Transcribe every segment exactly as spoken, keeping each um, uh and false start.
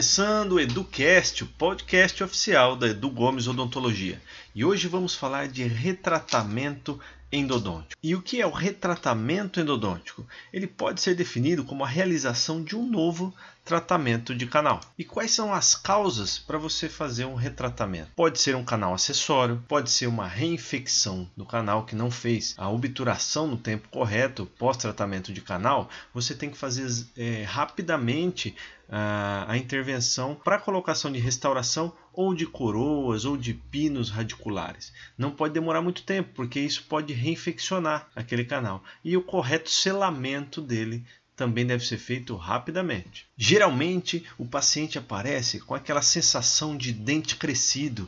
começando o EduCast, o podcast oficial da Edu Gomes Odontologia. E hoje vamos falar de retratamento endodôntico. E o que é o retratamento endodôntico? Ele pode ser definido como a realização de um novo tratamento de canal. E quais são as causas para você fazer um retratamento? Pode ser um canal acessório, pode ser uma reinfecção do canal que não fez a obturação no tempo correto pós-tratamento de canal. Você tem que fazer é, rapidamente a, a intervenção para colocação de restauração ou de coroas ou de pinos radiculares. Não pode demorar muito tempo, porque isso pode reinfeccionar aquele canal. E o correto selamento dele também deve ser feito rapidamente. Geralmente, o paciente aparece com aquela sensação de dente crescido.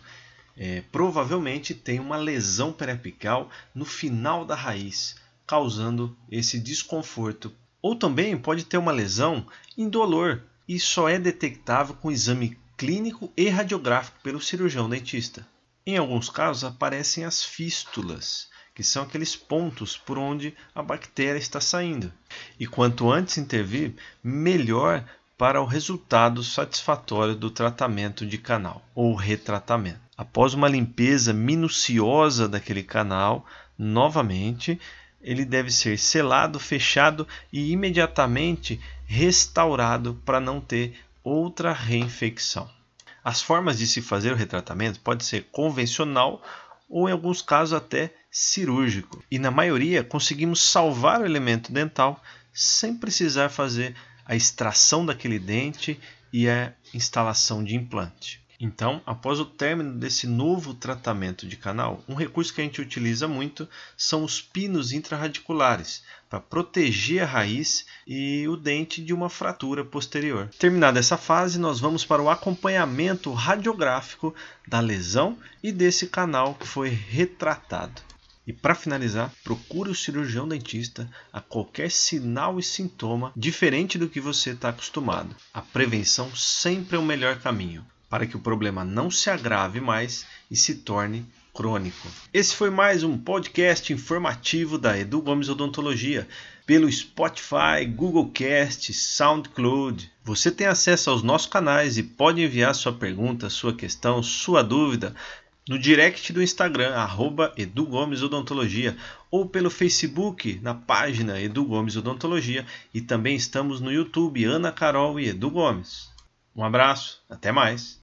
É, provavelmente tem uma lesão periapical no final da raiz, causando esse desconforto. Ou também pode ter uma lesão indolor e só é detectável com exame clínico e radiográfico pelo cirurgião dentista. Em alguns casos, aparecem as fístulas, que são aqueles pontos por onde a bactéria está saindo. E quanto antes intervir, melhor para o resultado satisfatório do tratamento de canal ou retratamento. Após uma limpeza minuciosa daquele canal, novamente, ele deve ser selado, fechado e imediatamente restaurado para não ter outra reinfecção. As formas de se fazer o retratamento pode ser convencional ou, em alguns casos, até cirúrgico. E na maioria conseguimos salvar o elemento dental sem precisar fazer a extração daquele dente e a instalação de implante. Então, após o término desse novo tratamento de canal, um recurso que a gente utiliza muito são os pinos intrarradiculares, para proteger a raiz e o dente de uma fratura posterior. Terminada essa fase, nós vamos para o acompanhamento radiográfico da lesão e desse canal que foi retratado. E para finalizar, procure o cirurgião dentista a qualquer sinal e sintoma diferente do que você está acostumado. A prevenção sempre é o melhor caminho, para que o problema não se agrave mais e se torne crônico. Esse foi mais um podcast informativo da Edu Gomes Odontologia, pelo Spotify, Google Cast, SoundCloud. Você tem acesso aos nossos canais e pode enviar sua pergunta, sua questão, sua dúvida no direct do Instagram, arroba Edu Gomes Odontologia, ou pelo Facebook, na página Edu Gomes Odontologia, e também estamos no YouTube, Ana Carol e Edu Gomes. Um abraço, até mais!